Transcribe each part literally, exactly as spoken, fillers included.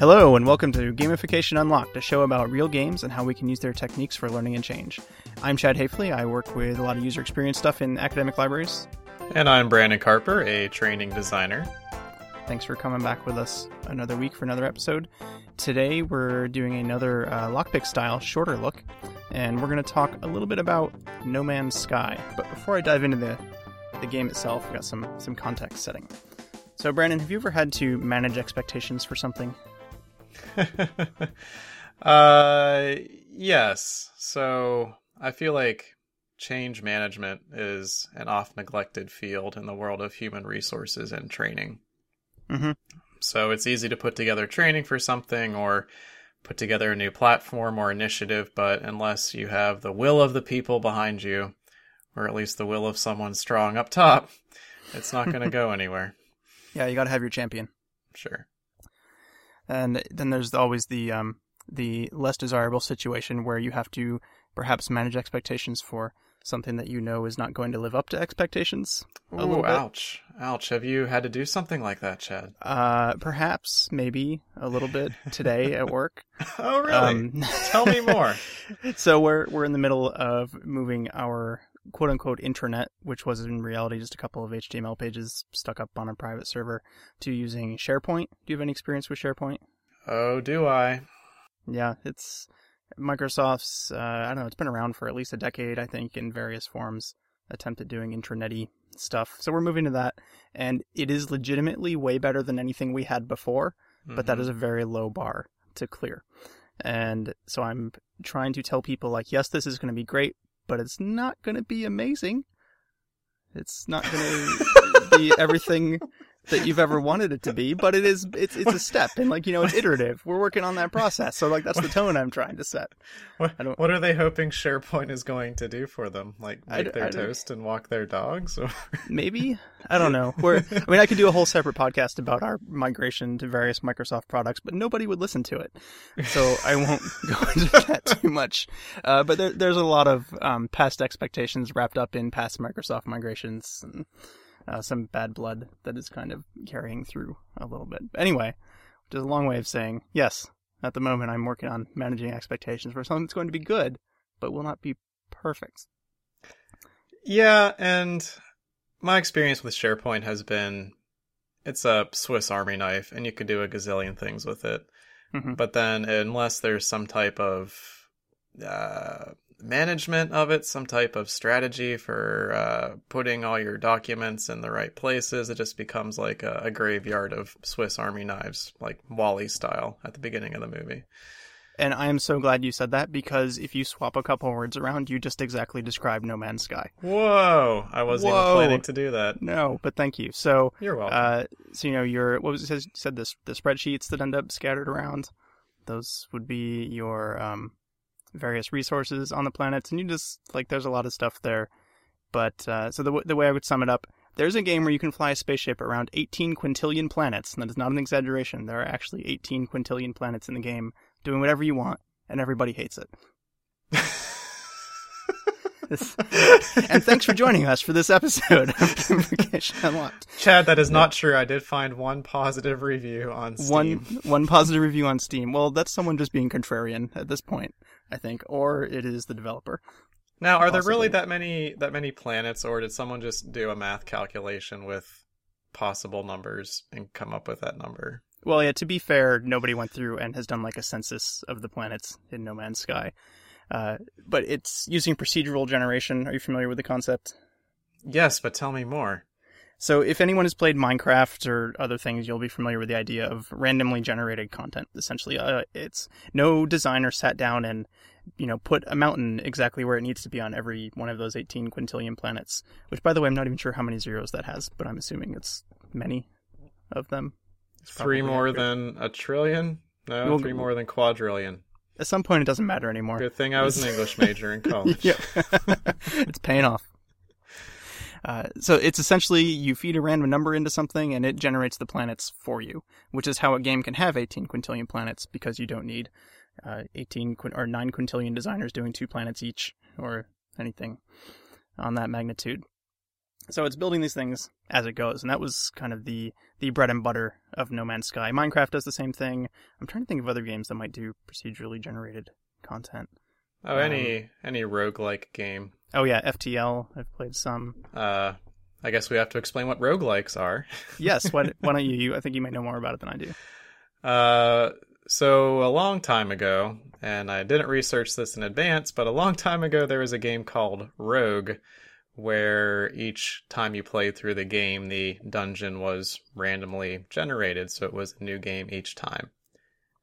Hello and welcome to Gamification Unlocked, a show about real games and how we can use their techniques for learning and change. I'm Chad Haefley. I work with a lot of user experience stuff in academic libraries. And I'm Brandon Carper, a training designer. Thanks for coming back with us another week for another episode. Today we're doing another uh, lockpick style shorter look, and we're going to talk a little bit about No Man's Sky. But before I dive into the, the game itself, we've got some, some context setting. So Brandon, have you ever had to manage expectations for something? uh yes so I feel like change management is an oft neglected field in the world of human resources and training. Mm-hmm. So it's easy to put together training for something or put together a new platform or initiative, but unless you have the will of the people behind you, or at least the will of someone strong up top, it's not going to go anywhere. Yeah, you got to have your champion. Sure. And then there's always the um, the less desirable situation where you have to perhaps manage expectations for something that you know is not going to live up to expectations. Oh, ouch. Ouch. Have you had to do something like that, Chad? Uh, perhaps, maybe, a little bit today at work. Oh, really? Um, Tell me more. So we're we're in the middle of moving our quote-unquote intranet, which was in reality just a couple of H T M L pages stuck up on a private server, to using SharePoint. Do you have any experience with SharePoint? Oh, do I? Yeah, it's Microsoft's, uh, I don't know, it's been around for at least a decade, I think, in various forms, attempted doing intranet-y stuff. So we're moving to that, and it is legitimately way better than anything we had before, mm-hmm. but that is a very low bar to clear. And so I'm trying to tell people, like, yes, this is going to be great, but it's not going to be amazing. It's not going to be everything that you've ever wanted it to be, but it is, it's, it's a step. And like, you know, it's iterative. We're working on that process. So like, that's the tone I'm trying to set. What, I don't, what are they hoping SharePoint is going to do for them? Like make I, their I, toast I, and walk their dogs? Or... Maybe. I don't know. We're, I mean, I could do a whole separate podcast about our migration to various Microsoft products, but nobody would listen to it. So I won't go into that too much. Uh, but there, there's a lot of um, past expectations wrapped up in past Microsoft migrations and Uh, some bad blood that is kind of carrying through a little bit. Anyway, which is a long way of saying, yes, at the moment I'm working on managing expectations for something that's going to be good, but will not be perfect. Yeah, and my experience with SharePoint has been, it's a Swiss Army knife, and you could do a gazillion things with it. Mm-hmm. But then unless there's some type of uh management of it, some type of strategy for uh, putting all your documents in the right places, it just becomes like a, a graveyard of Swiss Army knives, like WALL-E style at the beginning of the movie. And I am so glad you said that, because if you swap a couple words around, you just exactly described No Man's Sky. Whoa! I wasn't Whoa. even planning to do that. No, but thank you. So you're welcome. Uh, so you know your what was it said this the spreadsheets that end up scattered around, those would be your um. various resources on the planets, and you just, like, there's a lot of stuff there. But, uh, so the w- the way I would sum it up, there's a game where you can fly a spaceship around eighteen quintillion planets, and that is not an exaggeration. There are actually eighteen quintillion planets in the game, doing whatever you want, and everybody hates it. And thanks for joining us for this episode of Gamification Unlocked. Chad, that is yeah. not true. I did find one positive review on Steam. One, one positive review on Steam. Well, that's someone just being contrarian at this point, I think, or it is the developer. Now, are possibly. there really that many that many planets, or did someone just do a math calculation with possible numbers and come up with that number? Well, yeah, to be fair, nobody went through and has done like a census of the planets in No Man's Sky. Uh, but it's using procedural generation. Are you familiar with the concept? Yes, but tell me more. So if anyone has played Minecraft or other things, you'll be familiar with the idea of randomly generated content, essentially. Uh, it's no designer sat down and, you know, put a mountain exactly where it needs to be on every one of those eighteen quintillion planets, which, by the way, I'm not even sure how many zeros that has, but I'm assuming it's many of them. Three more accurate. than a trillion? No, we'll, three more than quadrillion. At some point, it doesn't matter anymore. Good thing I was an English major in college. Yep. It's paying off. Uh, so it's essentially you feed a random number into something, and it generates the planets for you, which is how a game can have eighteen quintillion planets, because you don't need uh, eighteen qu- or nine quintillion designers doing two planets each or anything on that magnitude. So it's building these things as it goes, and that was kind of the, the bread and butter of No Man's Sky. Minecraft does the same thing. I'm trying to think of other games that might do procedurally generated content. Oh, um, any any roguelike game. Oh yeah, F T L. I've played some. Uh, I guess we have to explain what roguelikes are. Yes, why, why don't you, you? I think you might know more about it than I do. Uh, so a long time ago, and I didn't research this in advance, but a long time ago there was a game called Rogue, where each time you played through the game, the dungeon was randomly generated, so it was a new game each time.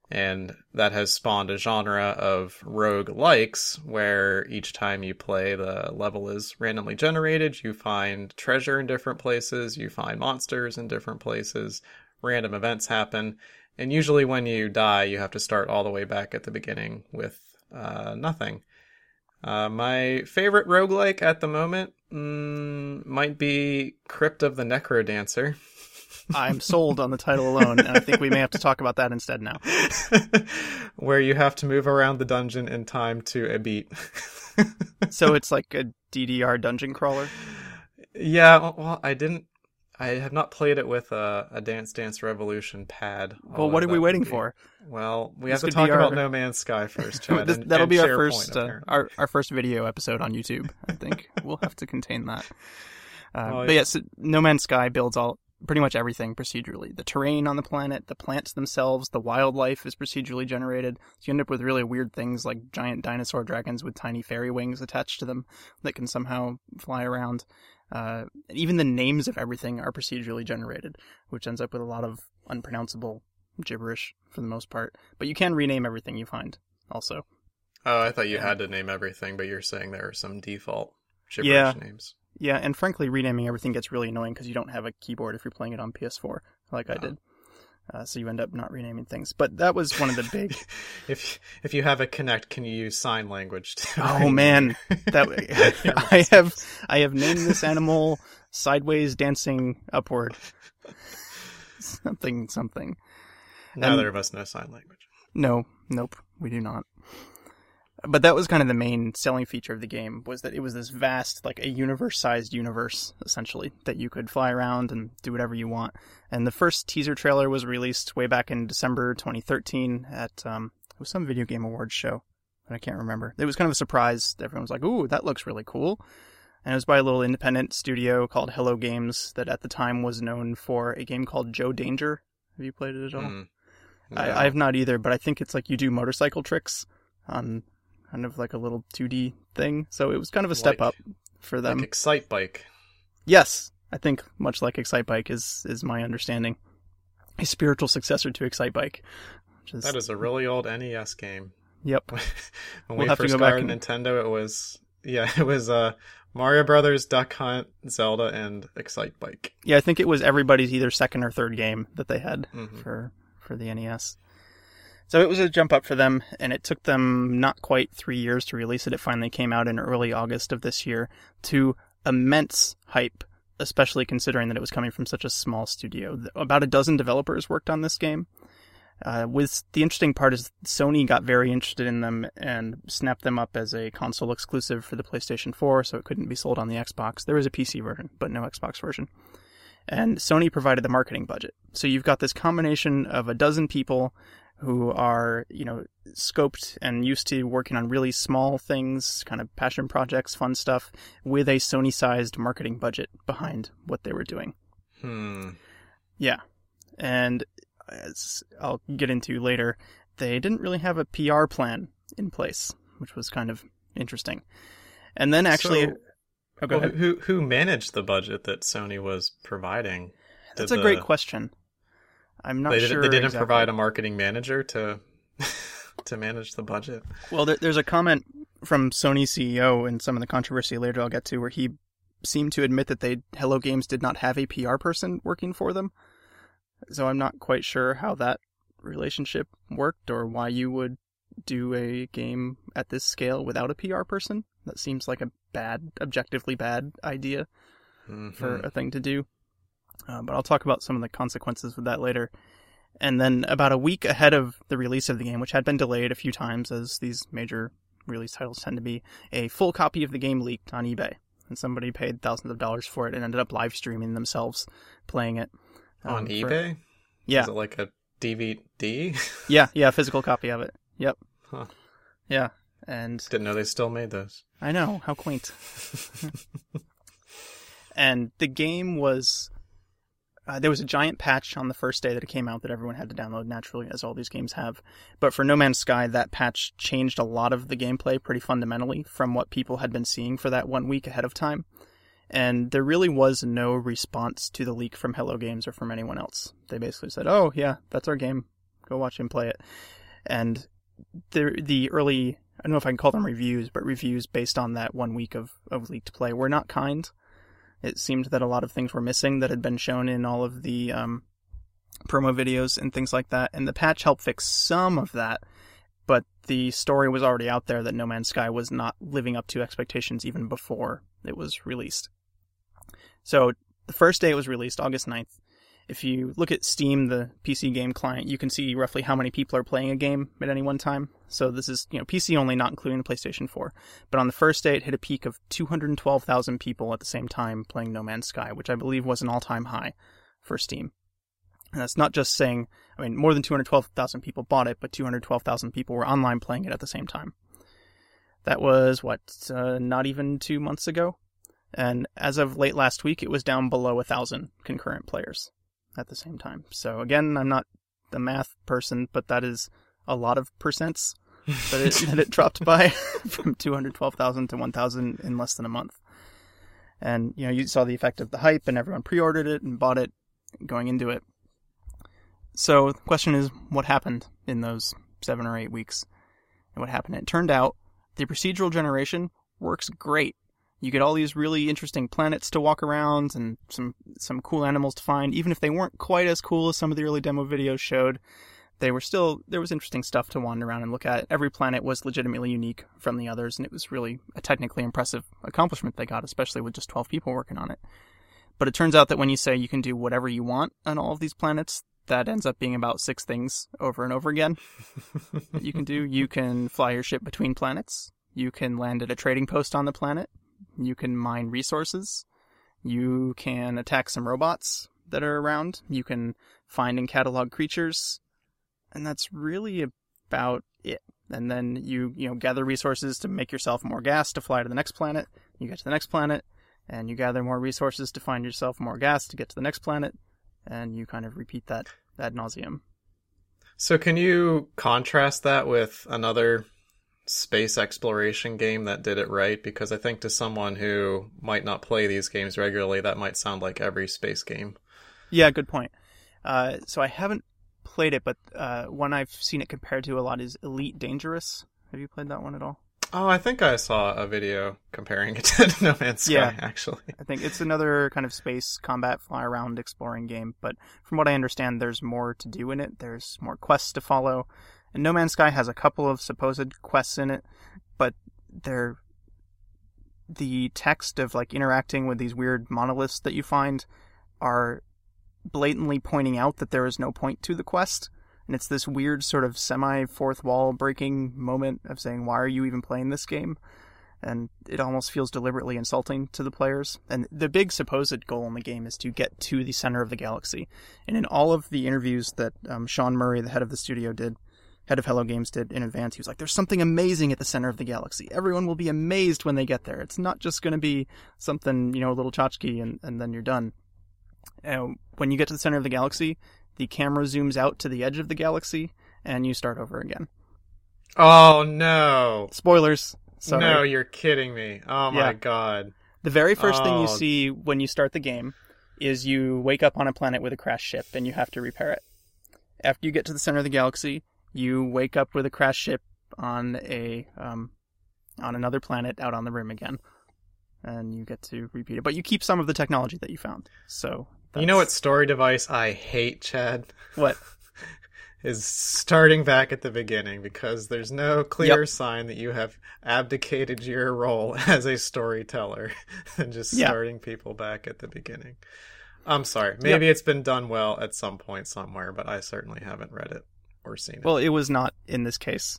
And that has spawned a genre of roguelikes, where each time you play, the level is randomly generated, you find treasure in different places, you find monsters in different places, random events happen, and usually when you die, you have to start all the way back at the beginning with uh, nothing. Uh, my favorite roguelike at the moment mm, might be Crypt of the Necrodancer. I'm sold on the title alone, and I think we may have to talk about that instead now. Where you have to move around the dungeon in time to a beat. So it's like a D D R dungeon crawler? Yeah, well, I didn't... I have not played it with a, a Dance Dance Revolution pad. Well, what are we waiting for? Well, we have to talk about No Man's Sky first, Chad. That'll be our first uh, our our first video episode on YouTube. I think we'll have to contain that. Uh, oh, but yes, yeah. yeah, so No Man's Sky builds all pretty much everything procedurally. The terrain on the planet, the plants themselves, the wildlife is procedurally generated. So you end up with really weird things like giant dinosaur dragons with tiny fairy wings attached to them that can somehow fly around. Uh, even the names of everything are procedurally generated, which ends up with a lot of unpronounceable gibberish for the most part. But you can rename everything you find also. Oh, I thought you had to name everything, but you're saying there are some default gibberish yeah. names. Yeah, and frankly, renaming everything gets really annoying because you don't have a keyboard if you're playing it on P S four, like oh. I did. Uh, so you end up not renaming things. But that was one of the big... if if you have a Kinect, can you use sign language? To oh, man. that I have I have named this animal sideways dancing upward. something, something. Neither and, of us know sign language. No, nope, we do not. But that was kind of the main selling feature of the game, was that it was this vast, like a universe-sized universe, essentially, that you could fly around and do whatever you want. And the first teaser trailer was released way back in December twenty thirteen at um, it was some video game awards show, but I can't remember. It was kind of a surprise. Everyone was like, ooh, that looks really cool. And it was by a little independent studio called Hello Games that at the time was known for a game called Joe Danger. Have you played it at all? Mm. No. I, I have not either, but I think it's like you do motorcycle tricks on... kind of like a little two D thing. So it was kind of a step like, up for them. Like Excite Bike. Yes. I think much like Excite Bike is, is my understanding. A spiritual successor to Excite Bike. Which is... That is a really old N E S game. Yep. when we'll we have first to go got back and... Nintendo, it was, yeah, it was uh, Mario Brothers, Duck Hunt, Zelda, and Excite Bike. Yeah, I think it was everybody's either second or third game that they had mm-hmm. for, for the N E S. So it was a jump up for them, and it took them not quite three years to release it. It finally came out in early August of this year to immense hype, especially considering that it was coming from such a small studio. About a dozen developers worked on this game. Uh, with the interesting part is Sony got very interested in them and snapped them up as a console exclusive for the PlayStation four, so it couldn't be sold on the Xbox. There was a P C version, but no Xbox version. And Sony provided the marketing budget. So you've got this combination of a dozen people who are, you know, scoped and used to working on really small things, kind of passion projects, fun stuff, with a Sony-sized marketing budget behind what they were doing. Hmm. Yeah. And as I'll get into later, they didn't really have a P R plan in place, which was kind of interesting. And then actually... So, oh, go well, ahead. Who, who managed the budget that Sony was providing? That's Did a the... great question. I'm not they did, sure. They didn't exactly. provide a marketing manager to to manage the budget. Well, there, there's a comment from Sony C E O in some of the controversy later I'll get to where he seemed to admit that they Hello Games did not have a P R person working for them. So I'm not quite sure how that relationship worked or why you would do a game at this scale without a P R person. That seems like a bad, objectively bad idea mm-hmm. for a thing to do. Uh, but I'll talk about some of the consequences of that later. And then about a week ahead of the release of the game, which had been delayed a few times as these major release titles tend to be, a full copy of the game leaked on eBay. and somebody paid thousands of dollars for it and ended up live streaming themselves playing it um, on eBay. For... Yeah, is it like a D V D? yeah, yeah, physical copy of it. Yep. Huh. Yeah, and didn't know they still made those. I know, how quaint. And the game was. Uh, there was a giant patch on the first day that it came out that everyone had to download naturally, as all these games have. But for No Man's Sky, that patch changed a lot of the gameplay pretty fundamentally from what people had been seeing for that one week ahead of time. And there really was no response to the leak from Hello Games or from anyone else. They basically said, oh, yeah, that's our game. Go watch and play it. And the, the early, I don't know if I can call them reviews, but reviews based on that one week of, of leaked play were not kind. It seemed that a lot of things were missing that had been shown in all of the um, promo videos and things like that. And the patch helped fix some of that, but the story was already out there that No Man's Sky was not living up to expectations even before it was released. So the first day it was released, August ninth, if you look at Steam, the P C game client, you can see roughly how many people are playing a game at any one time. So this is, you know, P C only, not including the PlayStation four. But on the first day, it hit a peak of two hundred twelve thousand people at the same time playing No Man's Sky, which I believe was an all-time high for Steam. And that's not just saying, I mean, more than two hundred twelve thousand people bought it, but two hundred twelve thousand people were online playing it at the same time. That was, what, uh, not even two months ago? And as of late last week, it was down below one thousand concurrent players at the same time. So again, I'm not the math person, but that is a lot of percents that it, that it dropped by from two hundred twelve thousand to one thousand in less than a month. And, you know, you saw the effect of the hype and everyone pre-ordered it and bought it going into it. So the question is, what happened in those seven or eight weeks? And what happened? It turned out the procedural generation works great. You get all these really interesting planets to walk around and some, some cool animals to find. Even if they weren't quite as cool as some of the early demo videos showed, they were still, there was interesting stuff to wander around and look at. Every planet was legitimately unique from the others, and it was really a technically impressive accomplishment they got, especially with just twelve people working on it. But it turns out that when you say you can do whatever you want on all of these planets, that ends up being about six things over and over again that you can do. You can fly your ship between planets. You can land at a trading post on the planet. You can mine resources. You can attack some robots that are around. You can find and catalog creatures. And that's really about it. And then you, you know, gather resources to make yourself more gas to fly to the next planet. You get to the next planet, and you gather more resources to find yourself more gas to get to the next planet. And you kind of repeat that ad nauseum. So can you contrast that with another space exploration game that did it right? Because I think to someone who might not play these games regularly, that might sound like every space game. Yeah, good point. Uh, so I haven't played it, but uh, one I've seen it compared to a lot is Elite Dangerous. Have you played that one at all? Oh, I think I saw a video comparing it to No Man's Sky, yeah, actually. I think it's another kind of space combat fly around exploring game, but from what I understand, there's more to do in it. There's more quests to follow. And No Man's Sky has a couple of supposed quests in it, but they're the text of like interacting with these weird monoliths that you find are blatantly pointing out that there is no point to the quest. And it's this weird sort of semi-fourth wall breaking moment of saying, why are you even playing this game? And it almost feels deliberately insulting to the players. And the big supposed goal in the game is to get to the center of the galaxy. And in all of the interviews that um, Sean Murray, the head of the studio, did, head of Hello Games did in advance, he was like, there's something amazing at the center of the galaxy. Everyone will be amazed when they get there. It's not just going to be something, you know, a little tchotchke and, and then you're done. And when you get to the center of the galaxy, the camera zooms out to the edge of the galaxy, and you start over again. Oh, no. Spoilers. Sorry. No, you're kidding me. Oh, my yeah. God. The very first oh. thing you see when you start the game is you wake up on a planet with a crashed ship, and you have to repair it. After you get to the center of the galaxy, you wake up with a crashed ship on a um, on another planet out on the rim again, and you get to repeat it. But you keep some of the technology that you found, so... That's... You know what story device I hate, Chad? What? Is starting back at the beginning, because there's no clear yep. sign that you have abdicated your role as a storyteller and just starting yeah. people back at the beginning. I'm sorry. Maybe yep. it's been done well at some point somewhere, but I certainly haven't read it or seen it. Well, it was not in this case.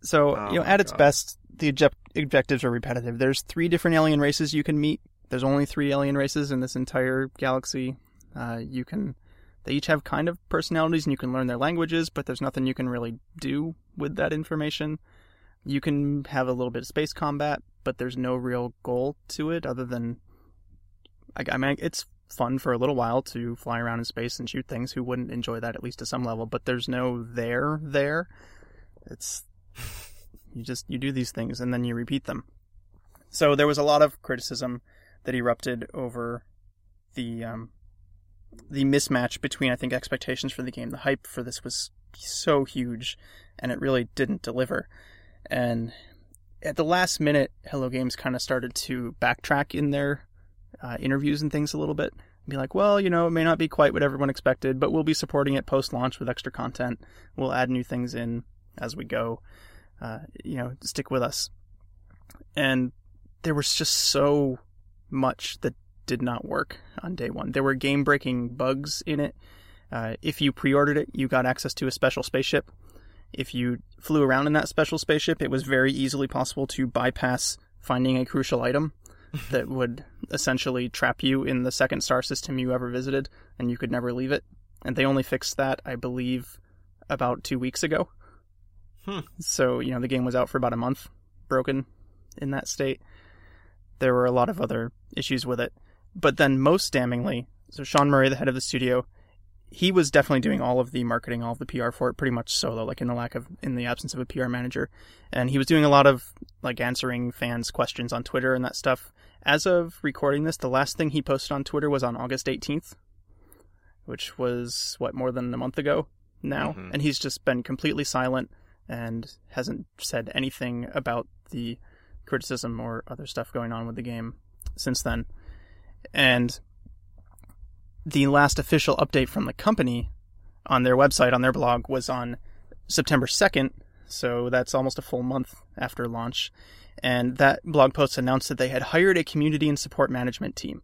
So, oh, you know, at its God. best, the object- objectives are repetitive. There's three different alien races you can meet. There's only three alien races in this entire galaxy. Uh, you can, they each have kind of personalities, and you can learn their languages, but there's nothing you can really do with that information. You can have a little bit of space combat, but there's no real goal to it other than, I, I mean, it's fun for a little while to fly around in space and shoot things. Who wouldn't enjoy that, at least to some level? But there's no there there. It's, you just, you do these things and then you repeat them. So there was a lot of criticism that erupted over the um, the mismatch between, I think, expectations for the game. The hype for this was so huge, and it really didn't deliver. And at the last minute, Hello Games kind of started to backtrack in their uh, interviews and things a little bit. Be like, well, you know, it may not be quite what everyone expected, but we'll be supporting it post-launch with extra content. We'll add new things in as we go. Uh, you know, stick with us. And there was just so much that did not work on day one. There were game-breaking bugs in it. Uh, if you pre-ordered it, you got access to a special spaceship. If you flew around in that special spaceship, it was very easily possible to bypass finding a crucial item that would essentially trap you in the second star system you ever visited, and you could never leave it. And they only fixed that, I believe, about two weeks ago. Hmm. So, you know, the game was out for about a month, broken in that state. There were a lot of other issues with it. But then most damningly, so Sean Murray, the head of the studio, he was definitely doing all of the marketing, all of the P R for it, pretty much solo, like in the lack of, in the absence of a P R manager. And he was doing a lot of, like, answering fans' questions on Twitter and that stuff. As of recording this, the last thing he posted on Twitter was on August eighteenth, which was, what, more than a month ago now? Mm-hmm. And he's just been completely silent and hasn't said anything about the criticism or other stuff going on with the game since then. And the last official update from the company on their website, on their blog, was on September second, so that's almost a full month after launch. And that blog post announced that they had hired a community and support management team,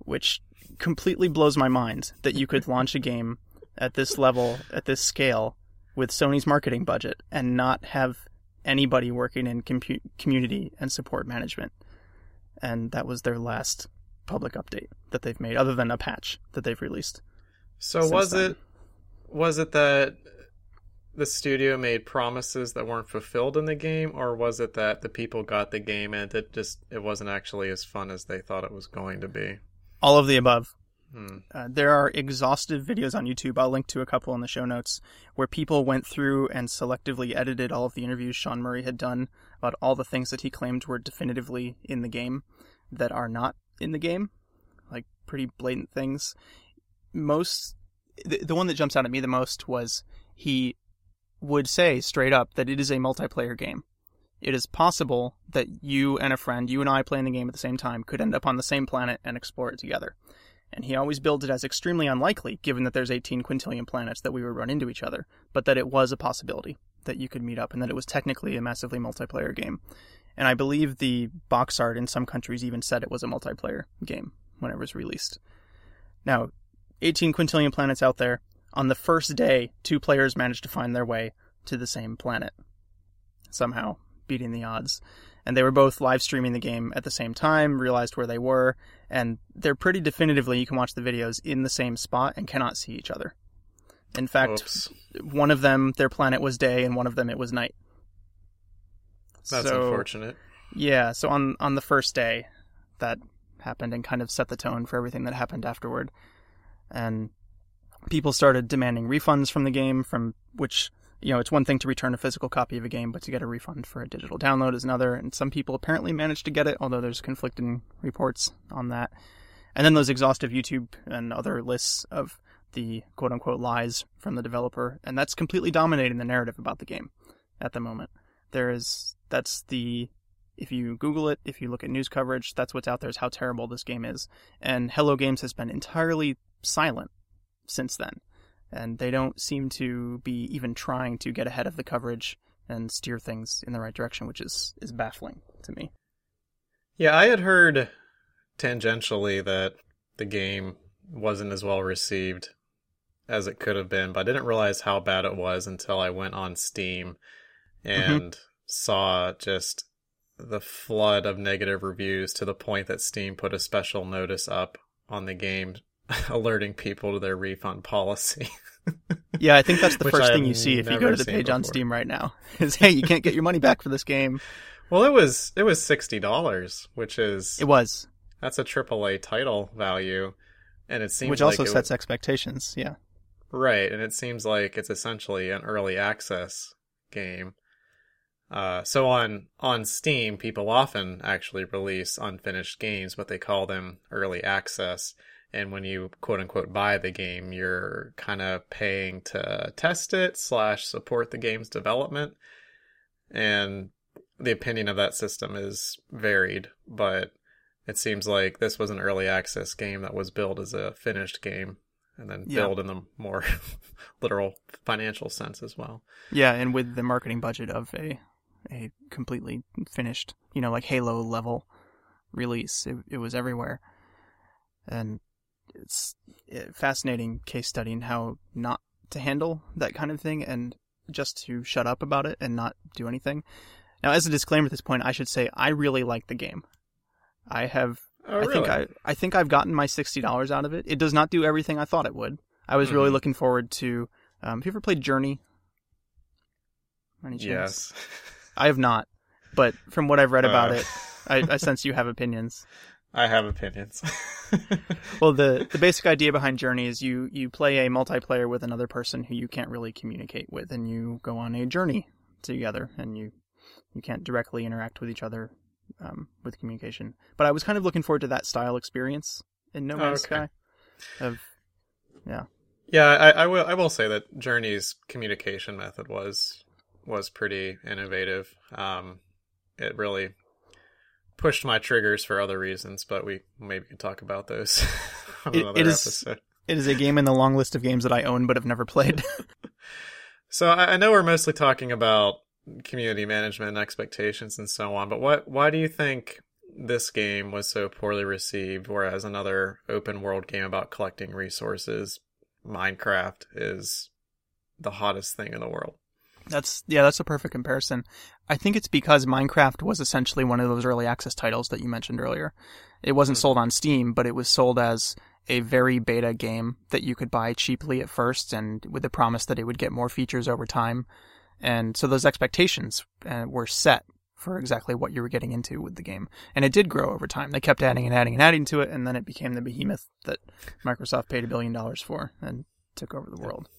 which completely blows my mind that you could launch a game at this level, at this scale, with Sony's marketing budget and not have anybody working in compu- community and support management. And that was their last public update that they've made, other than a patch that they've released. So was it, was it that the studio made promises that weren't fulfilled in the game, or was it that the people got the game and it just, it wasn't actually as fun as they thought it was going to be? All of the above. Hmm. Uh, there are exhaustive videos on YouTube. I'll link to a couple in the show notes where people went through and selectively edited all of the interviews Sean Murray had done about all the things that he claimed were definitively in the game that are not in the game, like pretty blatant things. Most, the, the one that jumps out at me the most was he would say straight up that it is a multiplayer game. It is possible that you and a friend, you and I playing the game at the same time, could end up on the same planet and explore it together. And he always builds it as extremely unlikely, given that there's eighteen quintillion planets, that we would run into each other, but that it was a possibility that you could meet up and that it was technically a massively multiplayer game. And I believe the box art in some countries even said it was a multiplayer game when it was released. Now, eighteen quintillion planets out there. On the first day, two players managed to find their way to the same planet, somehow beating the odds. And they were both live streaming the game at the same time, realized where they were, and they're pretty definitively, you can watch the videos, in the same spot and cannot see each other. In fact, Oops. one of them, their planet was day, and one of them it was night. That's so unfortunate. Yeah, so on, on the first day, that happened and kind of set the tone for everything that happened afterward. And people started demanding refunds from the game, from which, you know, it's one thing to return a physical copy of a game, but to get a refund for a digital download is another. And some people apparently managed to get it, although there's conflicting reports on that. And then those exhaustive YouTube and other lists of the quote-unquote lies from the developer. And that's completely dominating the narrative about the game at the moment. There is, that's the, if you Google it, if you look at news coverage, that's what's out there, is how terrible this game is. And Hello Games has been entirely silent since then, and they don't seem to be even trying to get ahead of the coverage and steer things in the right direction, which is, is baffling to me. Yeah, I had heard tangentially that the game wasn't as well received as it could have been, but I didn't realize how bad it was until I went on Steam and mm-hmm. saw just the flood of negative reviews to the point that Steam put a special notice up on the game alerting people to their refund policy. Yeah, I think that's the first thing you see if you go to the page on Steam right now is, hey, you can't get your money back for this game. Well, it was it was sixty dollars, which is... It was. That's a triple A title value, and it seems which like... Which also it, sets expectations, yeah. Right, and it seems like it's essentially an early access game. Uh, so on, on Steam, people often actually release unfinished games, but they call them early access. And when you, quote-unquote, buy the game, you're kind of paying to test it slash support the game's development. And the opinion of that system is varied, but it seems like this was an early access game that was billed as a finished game, and then yeah. billed in the more literal financial sense as well. Yeah, and with the marketing budget of a a completely finished, you know, like Halo-level release, it, it was everywhere. And... it's a fascinating case study in how not to handle that kind of thing and just to shut up about it and not do anything. Now, as a disclaimer at this point, I should say I really like the game. I have, oh, I really? think I, I think I've gotten my sixty dollars out of it. It does not do everything I thought it would. I was mm-hmm. really looking forward to. Um, have you ever played Journey? Any chance? Yes, I have not. But from what I've read about uh. it, I, I sense you have opinions. I have opinions. Well, the, the basic idea behind Journey is you, you play a multiplayer with another person who you can't really communicate with, and you go on a journey together, and you you can't directly interact with each other um, with communication. But I was kind of looking forward to that style experience in No Man's Sky. Oh, okay. Of, yeah, yeah. I, I will I will say that Journey's communication method was was pretty innovative. Um, it really. pushed my triggers for other reasons, but we maybe can talk about those on it, another it is, episode. It is a game in the long list of games that I own but have never played. So I, I know we're mostly talking about community management and expectations and so on, but what why do you think this game was so poorly received, whereas another open world game about collecting resources, Minecraft, is the hottest thing in the world? That's yeah, that's a perfect comparison. I think it's because Minecraft was essentially one of those early access titles that you mentioned earlier. It wasn't mm-hmm. sold on Steam, but it was sold as a very beta game that you could buy cheaply at first and with the promise that it would get more features over time. And so those expectations uh, were set for exactly what you were getting into with the game. And it did grow over time. They kept adding and adding and adding to it, and then it became the behemoth that Microsoft paid a billion dollars for and took over the world. Yeah.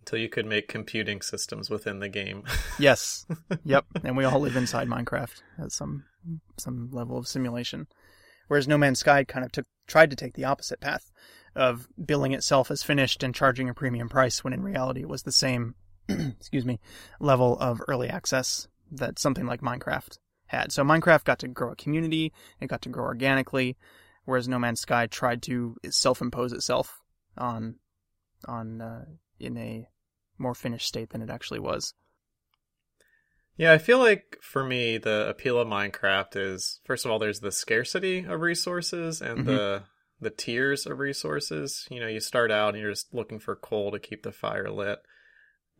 Until you could make computing systems within the game. Yes. Yep. And we all live inside Minecraft at some some level of simulation. Whereas No Man's Sky kind of took tried to take the opposite path of billing itself as finished and charging a premium price when in reality it was the same excuse me, level of early access that something like Minecraft had. So Minecraft got to grow a community, it got to grow organically, whereas No Man's Sky tried to self-impose itself on on uh, in a more finished state than it actually was. Yeah, I feel like for me, the appeal of Minecraft is, first of all, there's the scarcity of resources and mm-hmm. the the tiers of resources. You know, you start out and you're just looking for coal to keep the fire lit.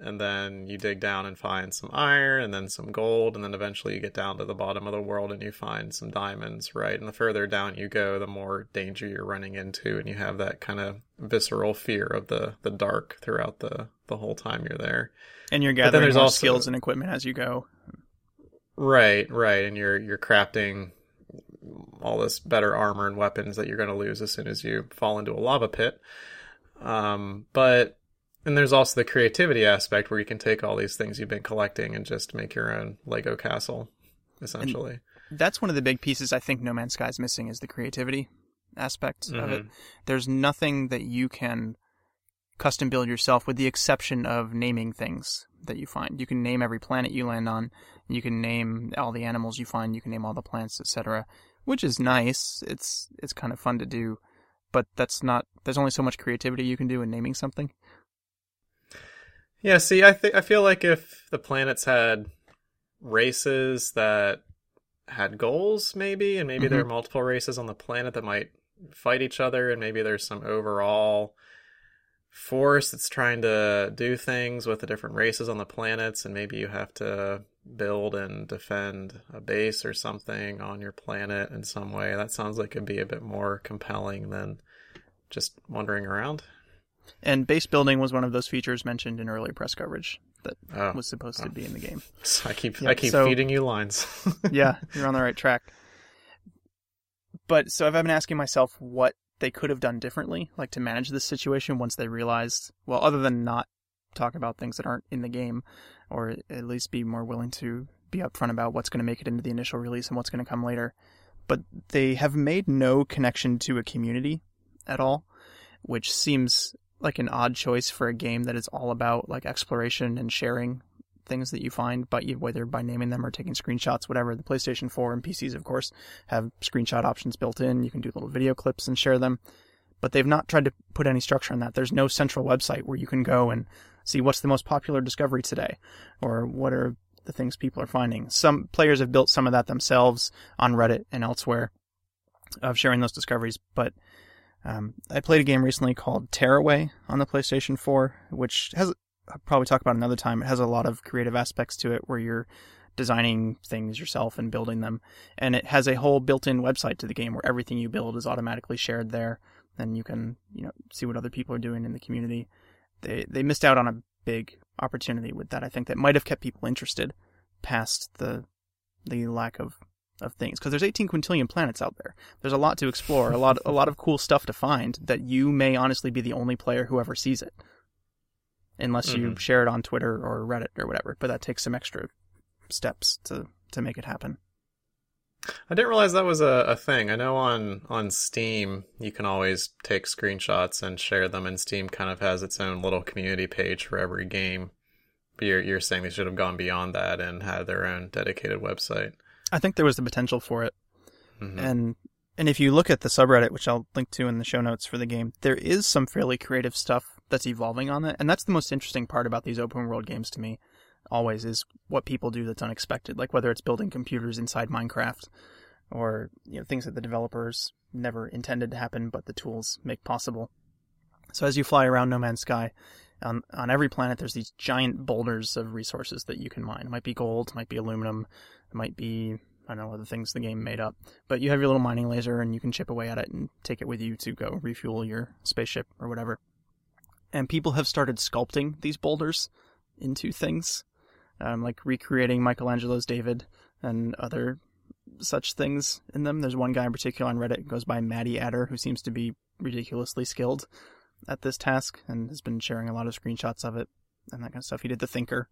And then you dig down and find some iron and then some gold. And then eventually you get down to the bottom of the world and you find some diamonds, right? And the further down you go, the more danger you're running into. And you have that kind of visceral fear of the, the dark throughout the, the whole time you're there. And you're gathering there's more also, skills and equipment as you go. Right, right. And you're you're crafting all this better armor and weapons that you're going to lose as soon as you fall into a lava pit. Um, but... And there's also the creativity aspect where you can take all these things you've been collecting and just make your own Lego castle, essentially. And that's one of the big pieces I think No Man's Sky is missing is the creativity aspect mm-hmm. of it. There's nothing that you can custom build yourself with the exception of naming things that you find. You can name every planet you land on. You can name all the animals you find. You can name all the plants, et cetera, which is nice. It's it's kind of fun to do, but that's not. There's only so much creativity you can do in naming something. Yeah, see, I think I feel like if the planets had races that had goals, maybe, and maybe mm-hmm. there are multiple races on the planet that might fight each other, and maybe there's some overall force that's trying to do things with the different races on the planets, and maybe you have to build and defend a base or something on your planet in some way. That sounds like it'd be a bit more compelling than just wandering around. And base building was one of those features mentioned in earlier press coverage that oh, was supposed oh. to be in the game. So I keep yeah, I keep so, feeding you lines. Yeah, you're on the right track. But so I've been asking myself what they could have done differently, like to manage this situation once they realized, well, other than not talk about things that aren't in the game, or at least be more willing to be upfront about what's going to make it into the initial release and what's going to come later. But they have made no connection to a community at all, which seems like an odd choice for a game that is all about like exploration and sharing things that you find, but you, whether by naming them or taking screenshots, whatever. The PlayStation four and P Cs, of course, have screenshot options built in. You can do little video clips and share them, but they've not tried to put any structure on that. There's no central website where you can go and see what's the most popular discovery today, or what are the things people are finding. Some players have built some of that themselves on Reddit and elsewhere of sharing those discoveries, but Um, I played a game recently called Tearaway on the PlayStation four, which has, I'll probably talk about another time, it has a lot of creative aspects to it where you're designing things yourself and building them. And it has a whole built-in website to the game where everything you build is automatically shared there. And you can, you know, see what other people are doing in the community. They they missed out on a big opportunity with that, I think, that might have kept people interested past the the lack of... of things, because there's eighteen quintillion planets out there. There's a lot to explore, a lot a lot of cool stuff to find that you may honestly be the only player who ever sees it, unless mm-hmm. you share it on Twitter or Reddit or whatever, but that takes some extra steps to, to make it happen. I didn't realize that was a, a thing. I know on, on Steam you can always take screenshots and share them, and Steam kind of has its own little community page for every game, but you're, you're saying they should have gone beyond that and had their own dedicated website. I think there was the potential for it. Mm-hmm. And and if you look at the subreddit, which I'll link to in the show notes for the game, there is some fairly creative stuff that's evolving on it. And that's the most interesting part about these open world games to me always, is what people do that's unexpected. Like whether it's building computers inside Minecraft, or you know, things that the developers never intended to happen, but the tools make possible. So as you fly around No Man's Sky, on on every planet there's these giant boulders of resources that you can mine. It might be gold, it might be aluminum, it might be, I don't know, other things the game made up. But you have your little mining laser and you can chip away at it and take it with you to go refuel your spaceship or whatever. And people have started sculpting these boulders into things, um, like recreating Michelangelo's David and other such things in them. There's one guy in particular on Reddit who goes by Maddie Adder, who seems to be ridiculously skilled at this task and has been sharing a lot of screenshots of it and that kind of stuff. He did the Thinker.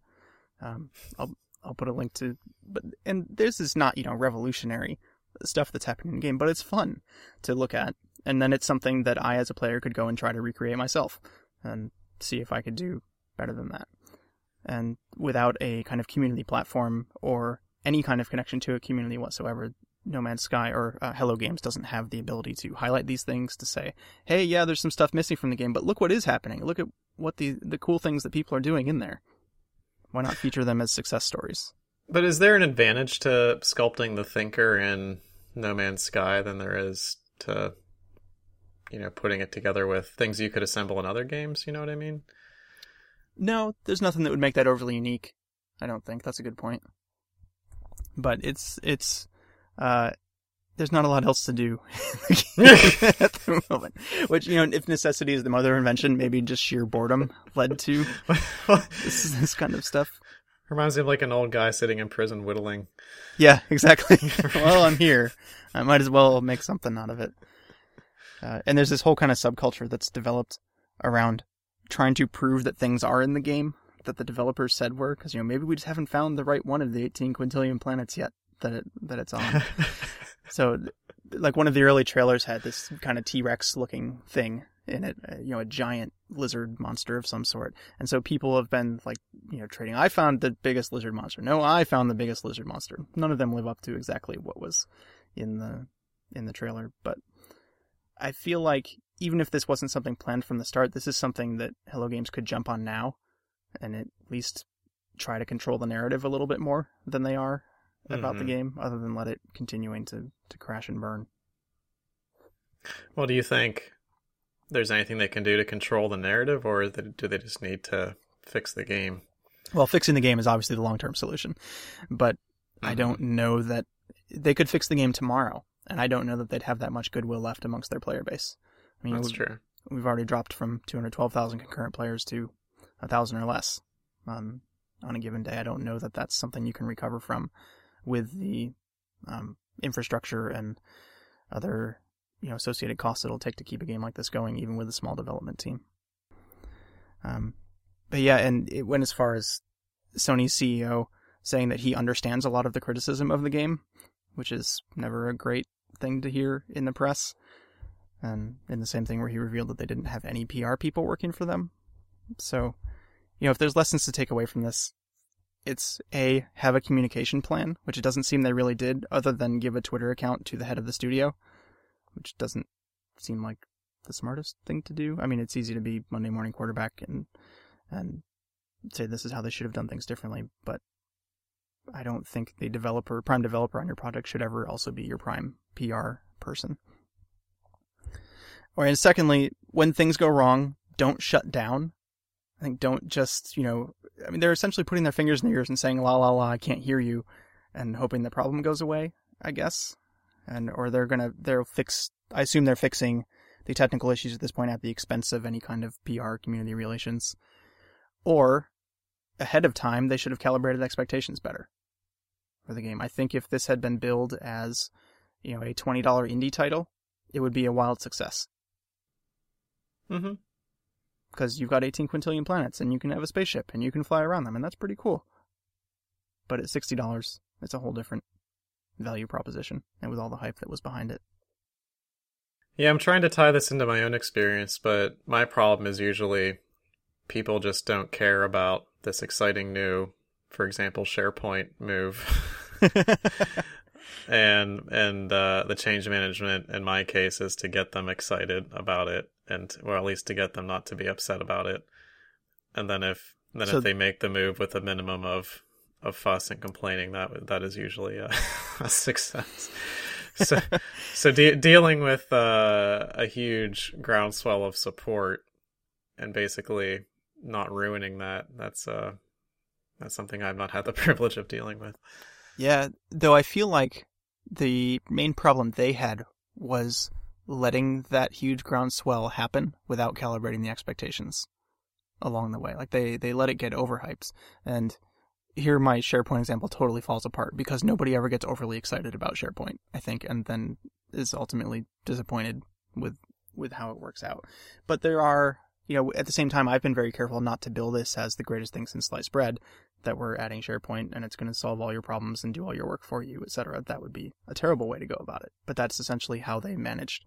Um, I'll I'll put a link to, but and this is not, you know, revolutionary stuff that's happening in the game, but it's fun to look at. And then it's something that I, as a player, could go and try to recreate myself and see if I could do better than that. And without a kind of community platform or any kind of connection to a community whatsoever, No Man's Sky or uh, Hello Games doesn't have the ability to highlight these things, to say, hey, yeah, there's some stuff missing from the game, but look what is happening. Look at what the, the cool things that people are doing in there. Why not feature them as success stories? But is there an advantage to sculpting the Thinker in No Man's Sky than there is to, you know, putting it together with things you could assemble in other games? You know what I mean? No, there's nothing that would make that overly unique, I don't think. That's a good point. But it's it's... Uh, there's not a lot else to do at the moment, which, you know, if necessity is the mother of invention, maybe just sheer boredom led to this, this kind of stuff. Reminds me of like an old guy sitting in prison whittling. Yeah, exactly. Well, I'm here. I might as well make something out of it. Uh, and there's this whole kind of subculture that's developed around trying to prove that things are in the game that the developers said were, because, you know, maybe we just haven't found the right one of the eighteen quintillion planets yet that it that it's on. So, like, one of the early trailers had this kind of T-Rex looking thing in it, you know, a giant lizard monster of some sort. And so people have been, like, you know, trading, I found the biggest lizard monster. No, I found the biggest lizard monster. None of them live up to exactly what was in the in the trailer, but I feel like even if this wasn't something planned from the start, this is something that Hello Games could jump on now and at least try to control the narrative a little bit more than they are about mm-hmm. the game, other than let it continuing to, to crash and burn. Well, do you think there's anything they can do to control the narrative, or do they just need to fix the game? Well, fixing the game is obviously the long-term solution, but mm-hmm. I don't know that they could fix the game tomorrow, and I don't know that they'd have that much goodwill left amongst their player base. I mean, that's we've, true. We've already dropped from two hundred twelve thousand concurrent players to one thousand or less um, on a given day. I don't know that that's something you can recover from with the um, infrastructure and other, you know, associated costs it'll take to keep a game like this going, even with a small development team. Um, but yeah, and it went as far as Sony's C E O saying that he understands a lot of the criticism of the game, which is never a great thing to hear in the press. And in the same thing where he revealed that they didn't have any P R people working for them. So, you know, if there's lessons to take away from this, it's A, have a communication plan, which it doesn't seem they really did, other than give a Twitter account to the head of the studio, which doesn't seem like the smartest thing to do. I mean, it's easy to be Monday morning quarterback and and say this is how they should have done things differently, but I don't think the developer, prime developer on your project should ever also be your prime P R person. Or, and secondly, when things go wrong, don't shut down. I think don't just, you know, I mean, they're essentially putting their fingers in their ears and saying, la, la, la, I can't hear you, and hoping the problem goes away, I guess. And, or they're going to, they'll fix, I assume they're fixing the technical issues at this point at the expense of any kind of P R, community relations. Or, ahead of time, they should have calibrated expectations better for the game. I think if this had been billed as, you know, a twenty dollars indie title, it would be a wild success. Mm-hmm. Because you've got eighteen quintillion planets, and you can have a spaceship, and you can fly around them, and that's pretty cool. But at sixty dollars, it's a whole different value proposition, and with all the hype that was behind it. Yeah, I'm trying to tie this into my own experience, but my problem is usually people just don't care about this exciting new, for example, SharePoint move. And and uh, the change management, in my case, is to get them excited about it, and or at least to get them not to be upset about it. And then if then so, if they make the move with a minimum of, of fuss and complaining, that that is usually a, a success. So so de- dealing with uh, a huge groundswell of support and basically not ruining that that's uh that's something I've not had the privilege of dealing with. Yeah, though I feel like the main problem they had was letting that huge groundswell happen without calibrating the expectations along the way. Like, they, they let it get overhyped. And here my SharePoint example totally falls apart because nobody ever gets overly excited about SharePoint, I think, and then is ultimately disappointed with, with how it works out. But there are, you know, at the same time, I've been very careful not to bill this as the greatest thing since sliced bread, that we're adding SharePoint and it's going to solve all your problems and do all your work for you, et cetera. That would be a terrible way to go about it. But that's essentially how they managed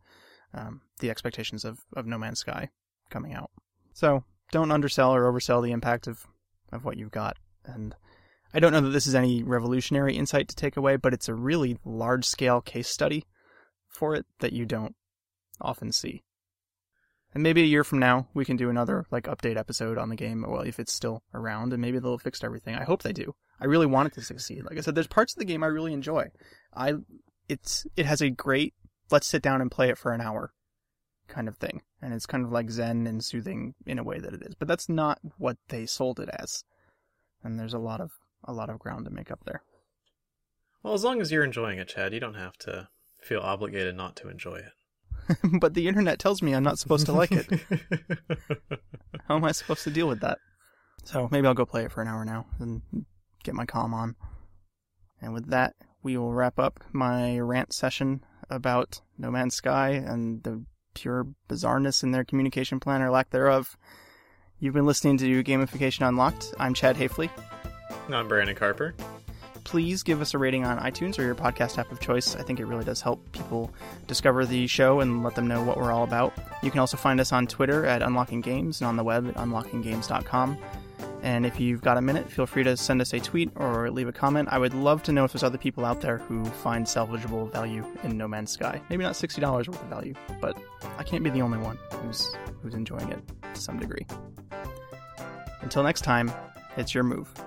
um, the expectations of, of No Man's Sky coming out. So don't undersell or oversell the impact of, of what you've got. And I don't know that this is any revolutionary insight to take away, but it's a really large-scale case study for it that you don't often see. And maybe a year from now, we can do another like update episode on the game, well, if it's still around, and maybe they'll have fixed everything. I hope they do. I really want it to succeed. Like I said, there's parts of the game I really enjoy. I, it's it has a great, let's sit down and play it for an hour kind of thing. And it's kind of like zen and soothing in a way that it is. But that's not what they sold it as. And there's a lot of a lot of ground to make up there. Well, as long as you're enjoying it, Chad, you don't have to feel obligated not to enjoy it. But the internet tells me I'm not supposed to like it. How am I supposed to deal with that? So maybe I'll go play it for an hour now and get my calm on. And with that, we will wrap up my rant session about No Man's Sky and the pure bizarreness in their communication plan or lack thereof. You've been listening to Gamification Unlocked. I'm Chad Haefley. And I'm Brandon Carper. Please give us a rating on iTunes or your podcast app of choice. I think it really does help people discover the show and let them know what we're all about. You can also find us on Twitter at Unlocking Games and on the web at unlocking games dot com. And if you've got a minute, feel free to send us a tweet or leave a comment. I would love to know if there's other people out there who find salvageable value in No Man's Sky. Maybe not sixty dollars worth of value, but I can't be the only one who's who's enjoying it to some degree. Until next time, it's your move.